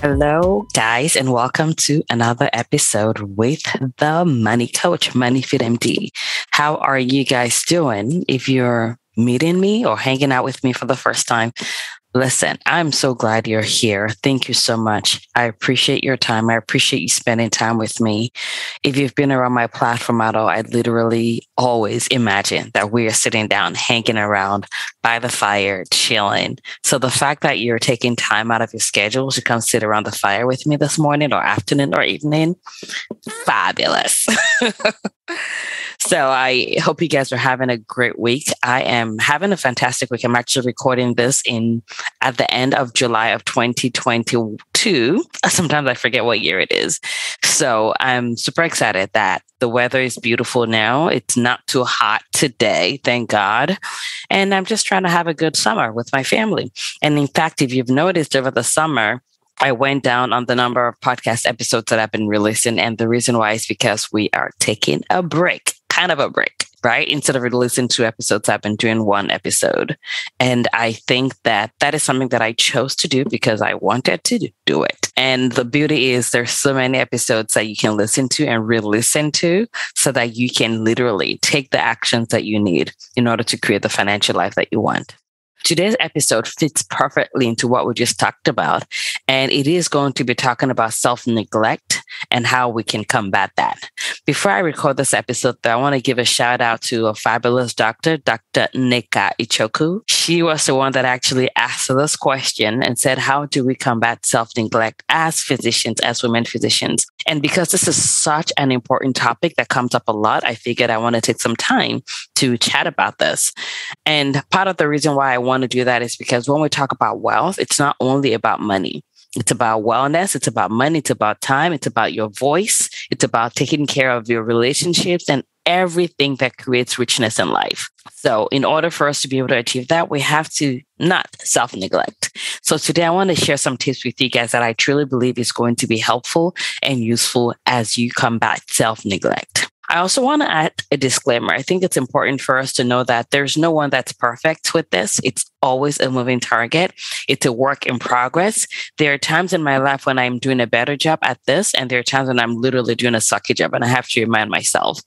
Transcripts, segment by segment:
Hello, guys, and welcome to another episode with the Money Coach, MoneyFitMD. How are you guys doing? If you're meeting me or hanging out with me for the first time, listen, I'm so glad you're here. Thank you so much. I appreciate your time. I appreciate you spending time with me. If you've been around my platform at all, I literally always imagine that we are sitting down, hanging around by the fire, chilling. So the fact that you're taking time out of your schedule to come sit around the fire with me this morning or afternoon or evening, fabulous. So I hope you guys are having a great week. I am having a fantastic week. I'm actually recording this at the end of July of 2022. Sometimes I forget what year it is. So I'm super excited that the weather is beautiful now. It's not too hot today, thank God. And I'm just trying to have a good summer with my family. And in fact, if you've noticed over the summer, I went down on the number of podcast episodes that I've been releasing. And the reason why is because we are taking a break, kind of a break, right? Instead of releasing 2 episodes, I've been doing 1 episode. And I think that is something that I chose to do because I wanted to do it. And the beauty is there's so many episodes that you can listen to and re-listen to so that you can literally take the actions that you need in order to create the financial life that you want. Today's episode fits perfectly into what we just talked about, and it is going to be talking about self-neglect and how we can combat that. Before I record this episode, though, I want to give a shout out to a fabulous doctor, Dr. Neka Ichoku. She was the one that actually asked this question and said, how do we combat self-neglect as physicians, as women physicians? And because this is such an important topic that comes up a lot, I figured I want to take some time to chat about this. And part of the reason why I want to do that is because when we talk about wealth, it's not only about money. It's about wellness. It's about money. It's about time. It's about your voice. It's about taking care of your relationships and everything that creates richness in life. So in order for us to be able to achieve that, we have to not self-neglect. So today I want to share some tips with you guys that I truly believe is going to be helpful and useful as you combat self-neglect. I also want to add a disclaimer. I think it's important for us to know that there's no one that's perfect with this. It's always a moving target. It's a work in progress. There are times in my life when I'm doing a better job at this, and there are times when I'm literally doing a sucky job, and I have to remind myself.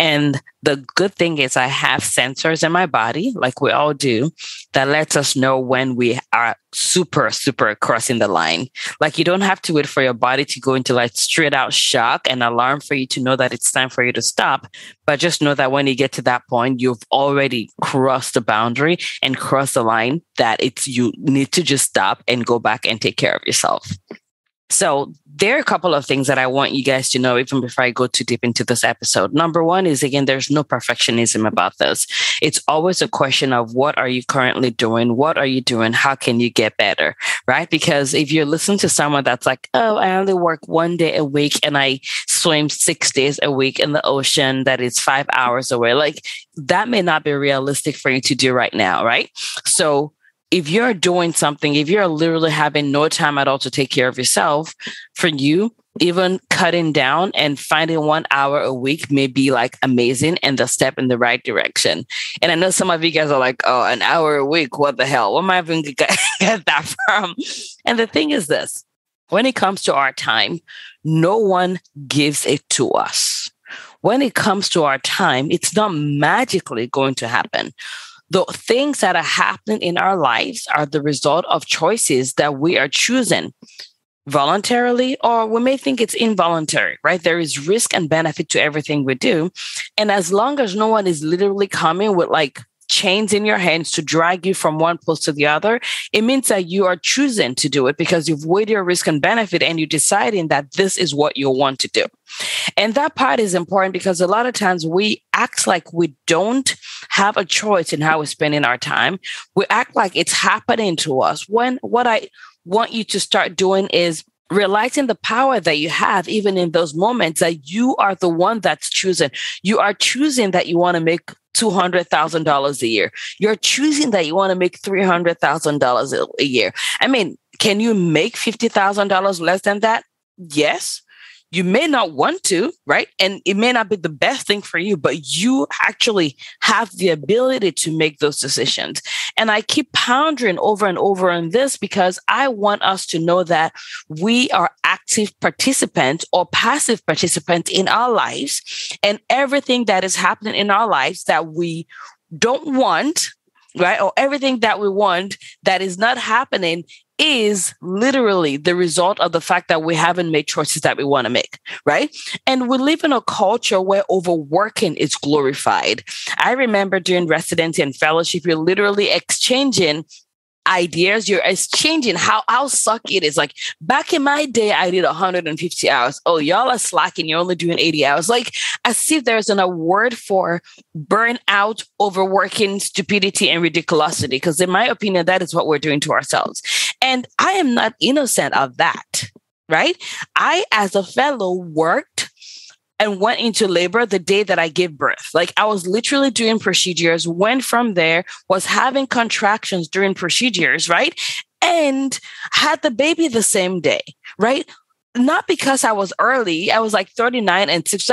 And the good thing is I have sensors in my body, like we all do, that lets us know when we are super, super crossing the line. Like you don't have to wait for your body to go into like straight out shock and alarm for you to know that it's time for you to stop. But just know that when you get to that point, you've already crossed the boundary and crossed the line that you need to just stop and go back and take care of yourself. So there are a couple of things that I want you guys to know even before I go too deep into this episode. Number one is, again, there's no perfectionism about this. It's always a question of what are you currently doing? What are you doing? How can you get better, right? Because if you're listening to someone that's like, oh, I only work 1 day a week and I swim 6 days a week in the ocean that is 5 hours away, like that may not be realistic for you to do right now, right? So if you're doing something, if you're literally having no time at all to take care of yourself, for you, even cutting down and finding 1 hour a week may be like amazing and the step in the right direction. And I know some of you guys are like, oh, an hour a week, what the hell? Where am I even gonna get that from? And the thing is this, when it comes to our time, no one gives it to us. When it comes to our time, it's not magically going to happen. The things that are happening in our lives are the result of choices that we are choosing voluntarily, or we may think it's involuntary, right? There is risk and benefit to everything we do. And as long as no one is literally coming with like chains in your hands to drag you from one post to the other, it means that you are choosing to do it because you've weighed your risk and benefit and you're deciding that this is what you want to do. And that part is important because a lot of times we act like we don't have a choice in how we're spending our time. We act like it's happening to us. When what I want you to start doing is realizing the power that you have, even in those moments, that you are the one that's choosing. You are choosing that you want to make $200,000 a year. You're choosing that you want to make $300,000 a year. I mean, can you make $50,000 less than that? Yes. You may not want to, right? And it may not be the best thing for you, but you actually have the ability to make those decisions. And I keep pondering over and over on this because I want us to know that we are active participants or passive participants in our lives, and everything that is happening in our lives that we don't want, right? Or everything that we want that is not happening is literally the result of the fact that we haven't made choices that we want to make, right? And we live in a culture where overworking is glorified. I remember during residency and fellowship, you're literally exchanging ideas. You're exchanging how sucky it is. Like, back in my day, I did 150 hours. Oh, y'all are slacking. You're only doing 80 hours. Like, as if there's an award for burnout, overworking, stupidity, and ridiculosity. Because in my opinion, that is what we're doing to ourselves. And I am not innocent of that, right? I, as a fellow, worked and went into labor the day that I gave birth. Like, I was literally doing procedures, went from there, was having contractions during procedures, right? And had the baby the same day, right? Not because I was early. I was like 39 and 6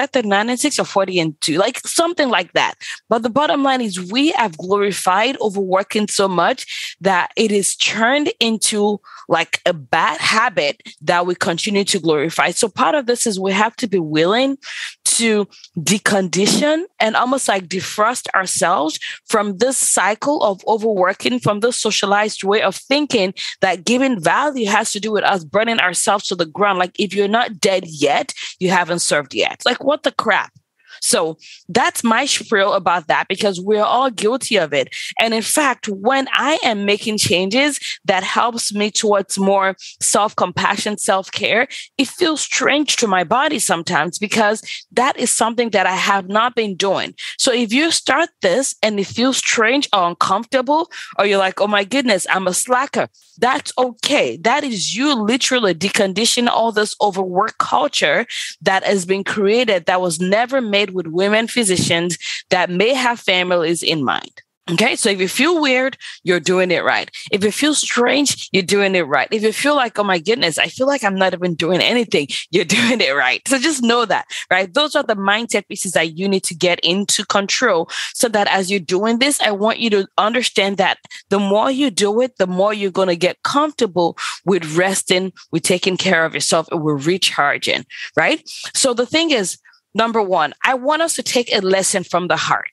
or 40 and 2, like something like that. But the bottom line is we have glorified overworking so much that it is turned into like a bad habit that we continue to glorify. So part of this is we have to be willing to decondition and almost like defrost ourselves from this cycle of overworking, from this socialized way of thinking that giving value has to do with us burning ourselves to the ground. Like, if you're not dead yet, you haven't served yet. Like, what the crap? So that's my spiel about that, because we're all guilty of it. And in fact, when I am making changes that helps me towards more self-compassion, self-care, it feels strange to my body sometimes because that is something that I have not been doing. So if you start this and it feels strange or uncomfortable, or you're like, oh my goodness, I'm a slacker, that's okay. That is you literally deconditioning all this overwork culture that has been created, that was never made with women physicians that may have families in mind. Okay, so if you feel weird, you're doing it right. If you feel strange, you're doing it right. If you feel like, oh my goodness, I feel like I'm not even doing anything, you're doing it right. So just know that, right? Those are the mindset pieces that you need to get into control so that as you're doing this, I want you to understand that the more you do it, the more you're going to get comfortable with resting, with taking care of yourself, and with recharging, right? So the thing is, number one, I want us to take a lesson from the heart,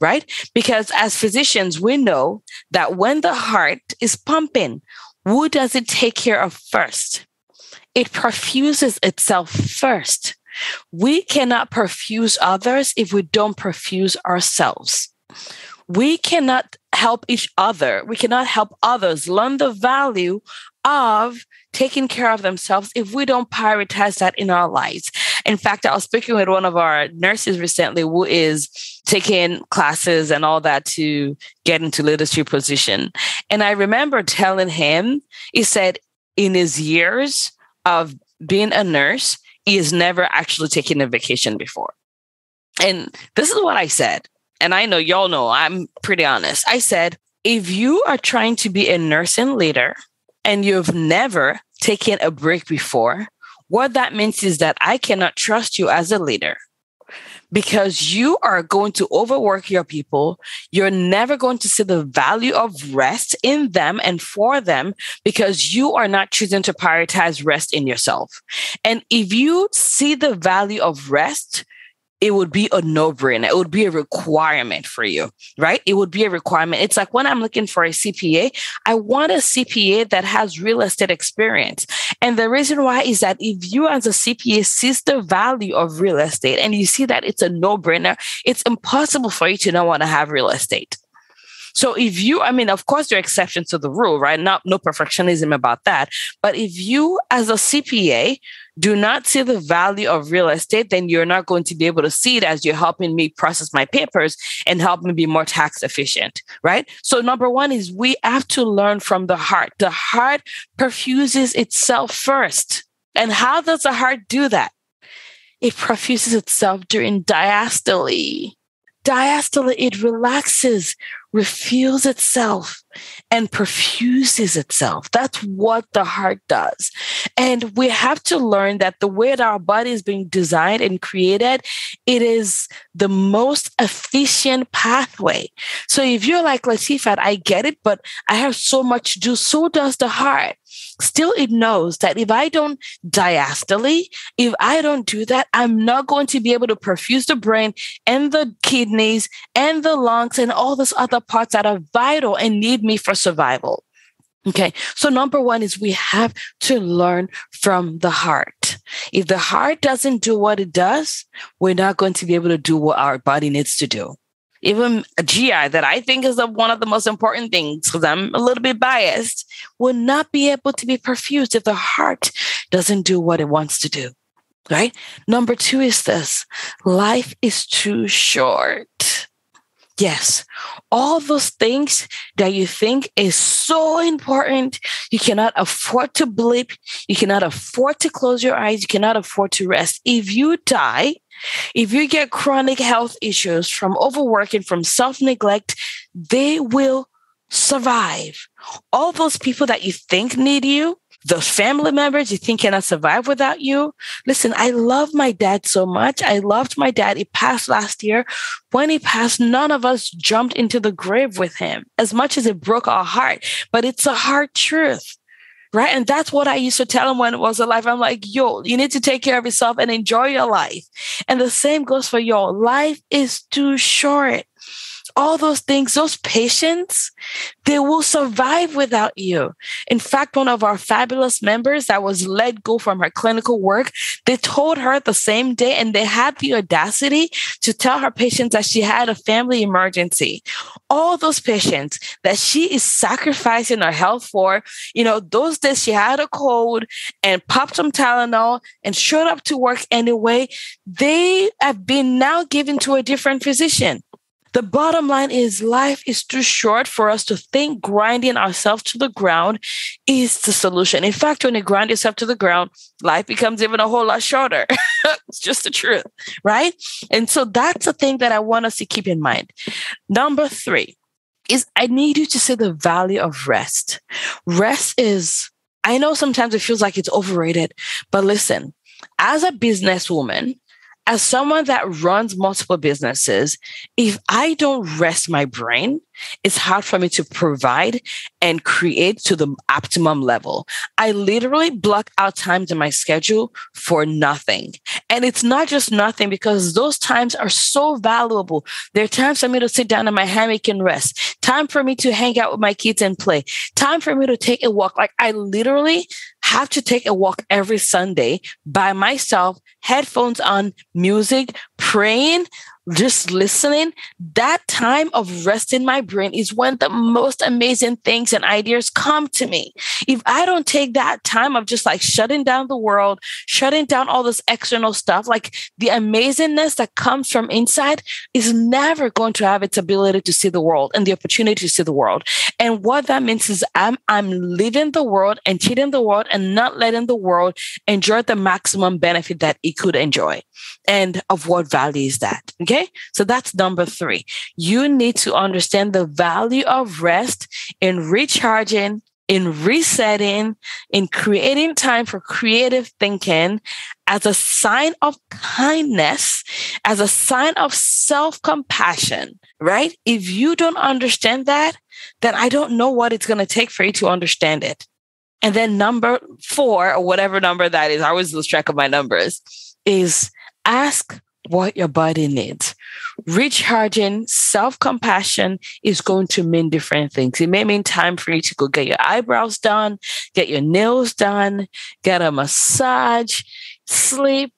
right? Because as physicians, we know that when the heart is pumping, who does it take care of first? It perfuses itself first. We cannot perfuse others if we don't perfuse ourselves. We cannot help each other. We cannot help others learn the value of taking care of themselves if we don't prioritize that in our lives. In fact, I was speaking with one of our nurses recently who is taking classes and all that to get into leadership position. And I remember telling him, he said in his years of being a nurse, he has never actually taken a vacation before. And this is what I said. And I know y'all know, I'm pretty honest. I said, if you are trying to be a nursing leader and you've never taken a break before, what that means is that I cannot trust you as a leader, because you are going to overwork your people. You're never going to see the value of rest in them and for them, because you are not choosing to prioritize rest in yourself. And if you see the value of rest, it would be a no-brainer. It would be a requirement for you, right? It would be a requirement. It's like when I'm looking for a CPA, I want a CPA that has real estate experience. And the reason why is that if you as a CPA sees the value of real estate and you see that it's a no-brainer, it's impossible for you to not want to have real estate. So if you, I mean, of course, there are exceptions to the rule, right? No perfectionism about that. But if you as a CPA do not see the value of real estate, then you're not going to be able to see it as you're helping me process my papers and help me be more tax efficient, right? So number one is we have to learn from the heart. The heart perfuses itself first. And how does the heart do that? It perfuses itself during diastole. Diastole, it relaxes, refuels itself, and perfuses itself. That's what the heart does. And we have to learn that the way that our body is being designed and created, it is the most efficient pathway. So if you're like, Latifa, I get it, but I have so much to do. So does the heart. Still, it knows that if I don't diastole, if I don't do that, I'm not going to be able to perfuse the brain and the kidneys and the lungs and all those other parts that are vital and need me for survival. Okay. So number one is we have to learn from the heart. If the heart doesn't do what it does, we're not going to be able to do what our body needs to do. Even GI, that I think is one of the most important things, because I'm a little bit biased, will not be able to be perfused if the heart doesn't do what it wants to do, right? Number two is this: life is too short. Yes, all those things that you think is so important, you cannot afford to blip, you cannot afford to close your eyes, you cannot afford to rest. If you die, if you get chronic health issues from overworking, from self-neglect, they will survive. All those people that you think need you, the family members you think cannot survive without you. Listen, I love my dad so much. I loved my dad. He passed last year. When he passed, none of us jumped into the grave with him, as much as it broke our heart. But it's a hard truth, right? And that's what I used to tell him when he was alive. I'm like, yo, you need to take care of yourself and enjoy your life. And the same goes for your life is too short. All those things, those patients, they will survive without you. In fact, one of our fabulous members that was let go from her clinical work, they told her the same day, and they had the audacity to tell her patients that she had a family emergency. All those patients that she is sacrificing her health for, those days she had a cold and popped some Tylenol and showed up to work anyway, they have been now given to a different physician. The bottom line is life is too short for us to think grinding ourselves to the ground is the solution. In fact, when you grind yourself to the ground, life becomes even a whole lot shorter. It's just the truth, right? And so that's the thing that I want us to keep in mind. Number three is I need you to see the value of rest. Rest is, I know sometimes it feels like it's overrated, but listen, as a businesswoman, as someone that runs multiple businesses, if I don't rest my brain, it's hard for me to provide and create to the optimum level. I literally block out times in my schedule for nothing. And it's not just nothing, because those times are so valuable. There are times for me to sit down in my hammock and rest, time for me to hang out with my kids and play, time for me to take a walk. Like, I literally have to take a walk every Sunday by myself, headphones on, music, praying, just listening. That time of rest in my brain is when the most amazing things and ideas come to me. If I don't take that time of just like shutting down the world, shutting down all this external stuff, like the amazingness that comes from inside is never going to have its ability to see the world and the opportunity to see the world. And what that means is I'm living the world and cheating the world and not letting the world enjoy the maximum benefit that it could enjoy. And of what value is that? Okay. So that's number three. You need to understand the value of rest in recharging, in resetting, in creating time for creative thinking as a sign of kindness, as a sign of self-compassion, right? If you don't understand that, then I don't know what it's going to take for you to understand it. And then number four, or whatever number that is, I always lose track of my numbers, is ask what your body needs. Recharging, self-compassion is going to mean different things. It may mean time for you to go get your eyebrows done, get your nails done, get a massage, sleep,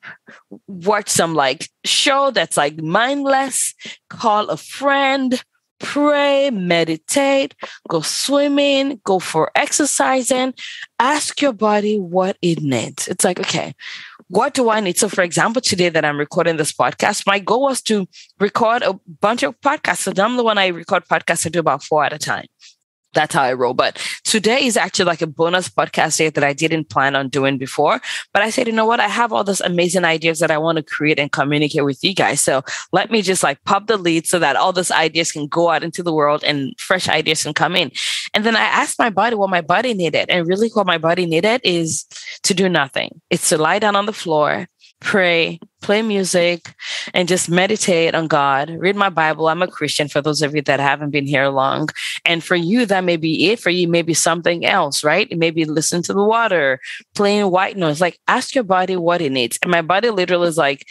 watch some like show that's like mindless, call a friend, pray, meditate, go swimming, go for exercising. Ask your body what it needs. It's like, okay, what do I need? So for example, today that I'm recording this podcast, my goal was to record a bunch of podcasts. So normally when I record podcasts, I do about 4 at a time. That's how I roll. But today is actually like a bonus podcast day that I didn't plan on doing before. But I said, you know what? I have all these amazing ideas that I want to create and communicate with you guys. So let me just like pop the lead so that all those ideas can go out into the world and fresh ideas can come in. And then I asked my body what my body needed. And really what my body needed is to do nothing. It's to lie down on the floor, pray, play music, and just meditate on God, read my Bible. I'm a Christian, for those of you that haven't been here long. And for you, that may be it. For you, maybe something else, right? Maybe listen to the water, playing white noise. Like, ask your body what it needs. And my body literally is like,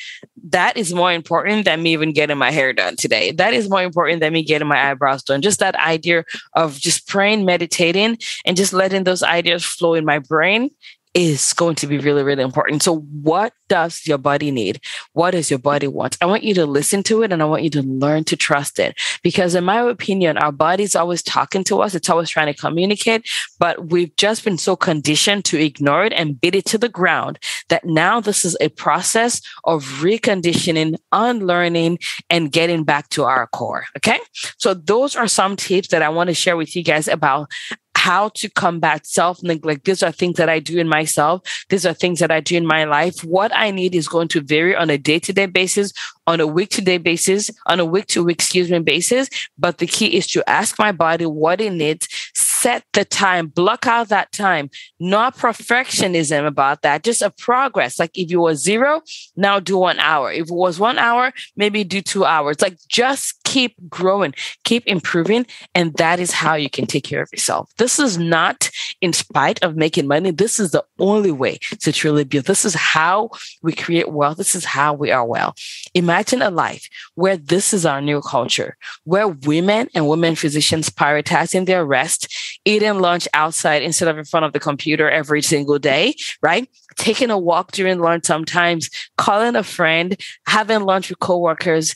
that is more important than me even getting my hair done today. That is more important than me getting my eyebrows done. Just that idea of just praying, meditating, and just letting those ideas flow in my brain is going to be really, really important. So what does your body need? What does your body want? I want you to listen to it and I want you to learn to trust it. Because in my opinion, our body's always talking to us. It's always trying to communicate, but we've just been so conditioned to ignore it and beat it to the ground that now this is a process of reconditioning, unlearning, and getting back to our core. Okay. So those are some tips that I want to share with you guys about how to combat self-neglect. These are things that I do in myself. These are things that I do in my life. What I need is going to vary on a day-to-day basis, on a week-to-day basis, on a week-to-week, basis. But the key is to ask my body what it needs, set the time, block out that time. Not perfectionism about that, just a progress. Like if you were 0, now do 1 hour. If it was 1 hour, maybe do 2 hours. Like just keep growing, keep improving. And that is how you can take care of yourself. This is not in spite of making money. This is the only way to truly build. This is how we create wealth. This is how we are well. Imagine a life where this is our new culture, where women and women physicians prioritizing their rest, eating lunch outside instead of in front of the computer every single day, right? Taking a walk during lunch sometimes, calling a friend, having lunch with coworkers.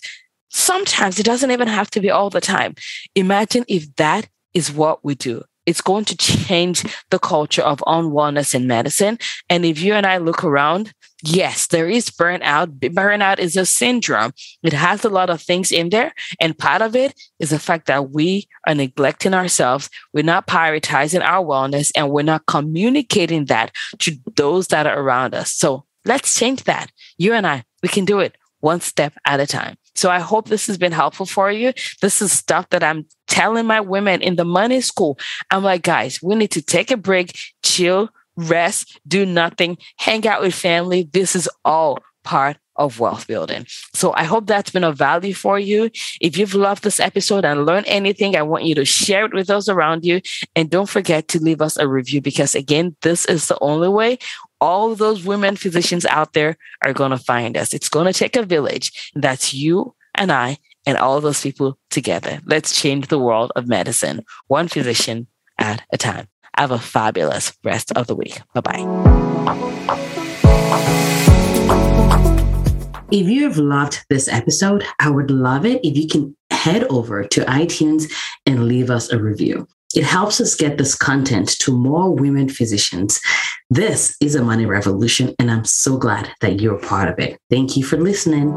Sometimes it doesn't even have to be all the time. Imagine if that is what we do. It's going to change the culture of unwellness in medicine. And if you and I look around, yes, there is burnout. Burnout is a syndrome. It has a lot of things in there. And part of it is the fact that we are neglecting ourselves. We're not prioritizing our wellness and we're not communicating that to those that are around us. So let's change that. You and I, we can do it one step at a time. So I hope this has been helpful for you. This is stuff that I'm telling my women in the money school. I'm like, guys, we need to take a break, chill, rest, do nothing, hang out with family. This is all part of wealth building. So I hope that's been of value for you. If you've loved this episode and learned anything, I want you to share it with those around you. And don't forget to leave us a review because again, this is the only way all those women physicians out there are going to find us. It's going to take a village. That's you and I and all those people together. Let's change the world of medicine, one physician at a time. Have a fabulous rest of the week. Bye-bye. If you have loved this episode, I would love it if you can head over to iTunes and leave us a review. It helps us get this content to more women physicians. This is a money revolution, and I'm so glad that you're part of it. Thank you for listening.